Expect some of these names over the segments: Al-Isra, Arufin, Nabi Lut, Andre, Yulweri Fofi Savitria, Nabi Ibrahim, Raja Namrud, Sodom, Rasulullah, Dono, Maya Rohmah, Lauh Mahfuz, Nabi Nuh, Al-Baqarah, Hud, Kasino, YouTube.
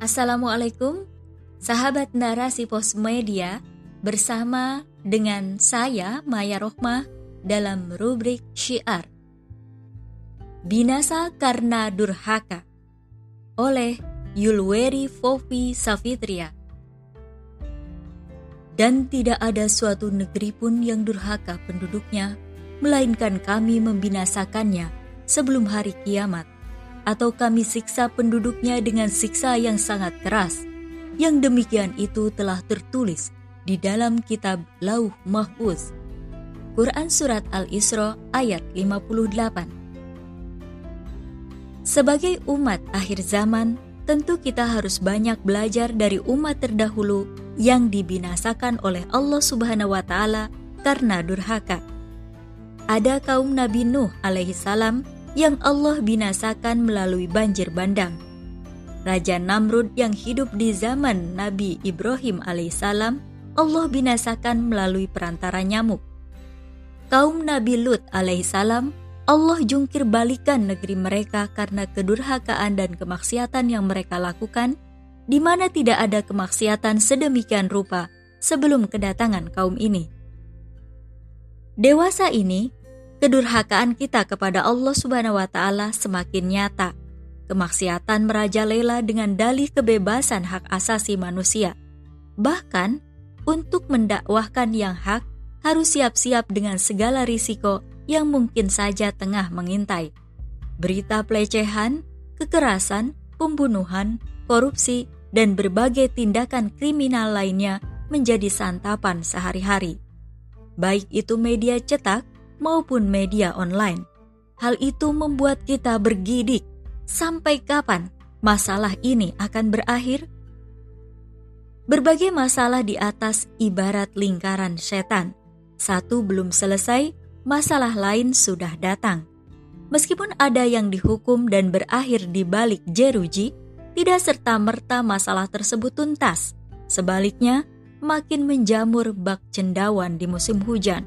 Assalamualaikum, sahabat narasi pos media, bersama dengan saya Maya Rohmah dalam rubrik syiar Binasa Karena Durhaka oleh Yulweri Fofi Savitria. Dan tidak ada suatu negeri pun yang durhaka penduduknya, melainkan kami membinasakannya sebelum hari kiamat, atau kami siksa penduduknya dengan siksa yang sangat keras. Yang demikian itu telah tertulis di dalam kitab Lauh Mahfuz, Quran Surat Al-Isra ayat 58. Sebagai umat akhir zaman, tentu kita harus banyak belajar dari umat terdahulu yang dibinasakan oleh Allah Subhanahu wa Ta'ala karena durhaka. Ada kaum Nabi Nuh alaihissalam yang Allah binasakan melalui banjir bandang. Raja Namrud yang hidup di zaman Nabi Ibrahim alaihissalam, Allah binasakan melalui perantara nyamuk. Kaum Nabi Lut alaihissalam, Allah jungkir balikan negeri mereka karena kedurhakaan dan kemaksiatan yang mereka lakukan, di mana tidak ada kemaksiatan sedemikian rupa sebelum kedatangan kaum ini. Dewasa ini, kedurhakaan kita kepada Allah Subhanahu wa Ta'ala semakin nyata. Kemaksiatan merajalela dengan dalih kebebasan hak asasi manusia. Bahkan, untuk mendakwahkan yang hak, harus siap-siap dengan segala risiko yang mungkin saja tengah mengintai. Berita pelecehan, kekerasan, pembunuhan, korupsi, dan berbagai tindakan kriminal lainnya menjadi santapan sehari-hari, baik itu media cetak maupun media online. Hal itu membuat kita bergidik, sampai kapan masalah ini akan berakhir? Berbagai masalah di atas ibarat lingkaran setan. Satu belum selesai, masalah lain sudah datang. Meskipun ada yang dihukum dan berakhir di balik jeruji, tidak serta-merta masalah tersebut tuntas. Sebaliknya, makin menjamur bak cendawan di musim hujan.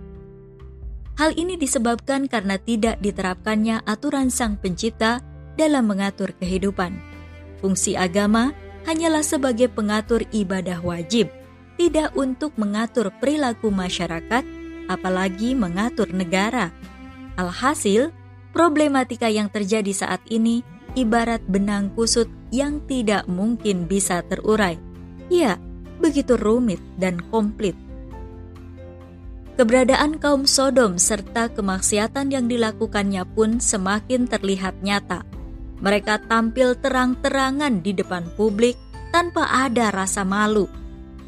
Hal ini disebabkan karena tidak diterapkannya aturan Sang Pencipta dalam mengatur kehidupan. Fungsi agama hanyalah sebagai pengatur ibadah wajib, tidak untuk mengatur perilaku masyarakat, apalagi mengatur negara. Alhasil, problematika yang terjadi saat ini ibarat benang kusut yang tidak mungkin bisa terurai. Ya, begitu rumit dan komplit. Keberadaan kaum Sodom serta kemaksiatan yang dilakukannya pun semakin terlihat nyata. Mereka tampil terang-terangan di depan publik tanpa ada rasa malu.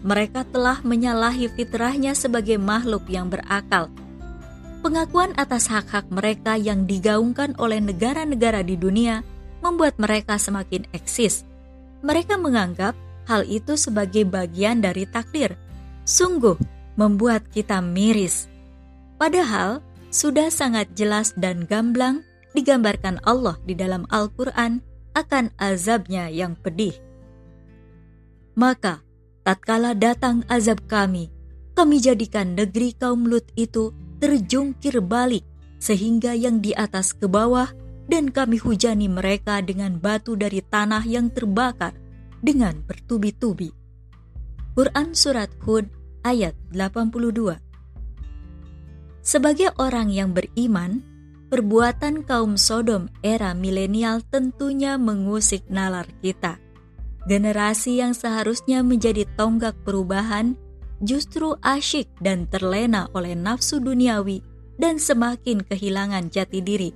Mereka telah menyalahi fitrahnya sebagai makhluk yang berakal. Pengakuan atas hak-hak mereka yang digaungkan oleh negara-negara di dunia membuat mereka semakin eksis. Mereka menganggap hal itu sebagai bagian dari takdir. Sungguh membuat kita miris. Padahal sudah sangat jelas dan gamblang digambarkan Allah di dalam Al-Quran akan azabnya yang pedih. Maka tatkala datang azab kami, kami jadikan negeri kaum Lut itu terjungkir balik, sehingga yang di atas ke bawah, dan kami hujani mereka dengan batu dari tanah yang terbakar dengan bertubi-tubi. Quran Surat Hud ayat 82. Sebagai orang yang beriman, perbuatan kaum Sodom era milenial tentunya mengusik nalar kita. Generasi yang seharusnya menjadi tonggak perubahan justru asyik dan terlena oleh nafsu duniawi dan semakin kehilangan jati diri.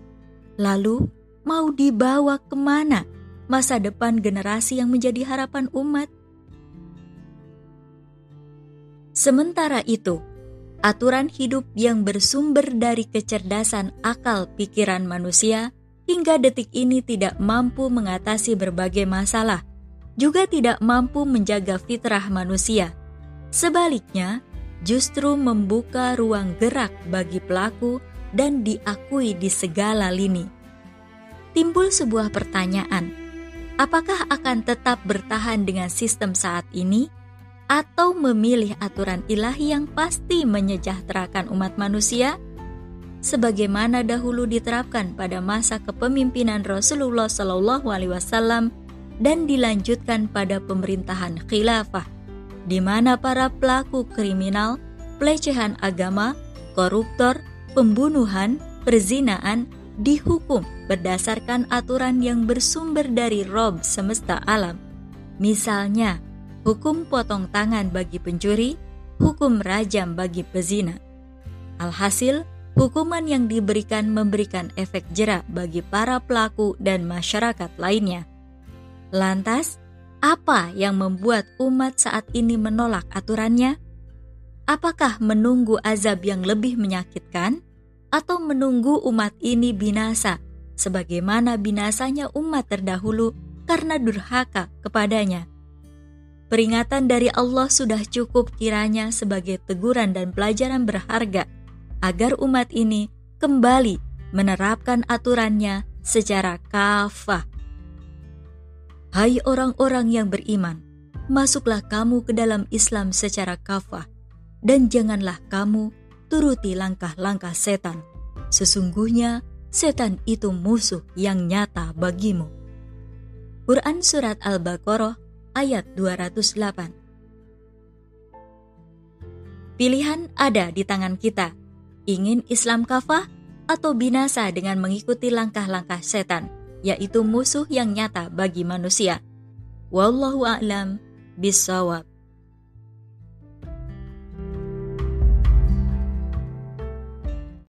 Lalu, mau dibawa kemana masa depan generasi yang menjadi harapan umat? Sementara itu, aturan hidup yang bersumber dari kecerdasan akal pikiran manusia hingga detik ini tidak mampu mengatasi berbagai masalah, juga tidak mampu menjaga fitrah manusia. Sebaliknya, justru membuka ruang gerak bagi pelaku dan diakui di segala lini. Timbul sebuah pertanyaan, apakah akan tetap bertahan dengan sistem saat ini, atau memilih aturan ilahi yang pasti menyejahterakan umat manusia, sebagaimana dahulu diterapkan pada masa kepemimpinan Rasulullah SAW dan dilanjutkan pada pemerintahan khilafah, di mana para pelaku kriminal, pelecehan agama, koruptor, pembunuhan, perzinaan dihukum berdasarkan aturan yang bersumber dari Rob semesta alam. Misalnya, hukum potong tangan bagi pencuri, hukum rajam bagi pezina. Alhasil, hukuman yang diberikan memberikan efek jera bagi para pelaku dan masyarakat lainnya. Lantas, apa yang membuat umat saat ini menolak aturannya? Apakah menunggu azab yang lebih menyakitkan? Atau menunggu umat ini binasa, sebagaimana binasanya umat terdahulu karena durhaka kepadanya? Peringatan dari Allah sudah cukup kiranya sebagai teguran dan pelajaran berharga, agar umat ini kembali menerapkan aturannya secara kafah. Hai orang-orang yang beriman, masuklah kamu ke dalam Islam secara kafah, dan janganlah kamu turuti langkah-langkah setan. Sesungguhnya setan itu musuh yang nyata bagimu. Quran Surat Al-Baqarah ayat 208. Pilihan ada di tangan kita. Ingin Islam kafah atau binasa dengan mengikuti langkah-langkah setan, yaitu musuh yang nyata bagi manusia. Wallahu a'lam bishawab.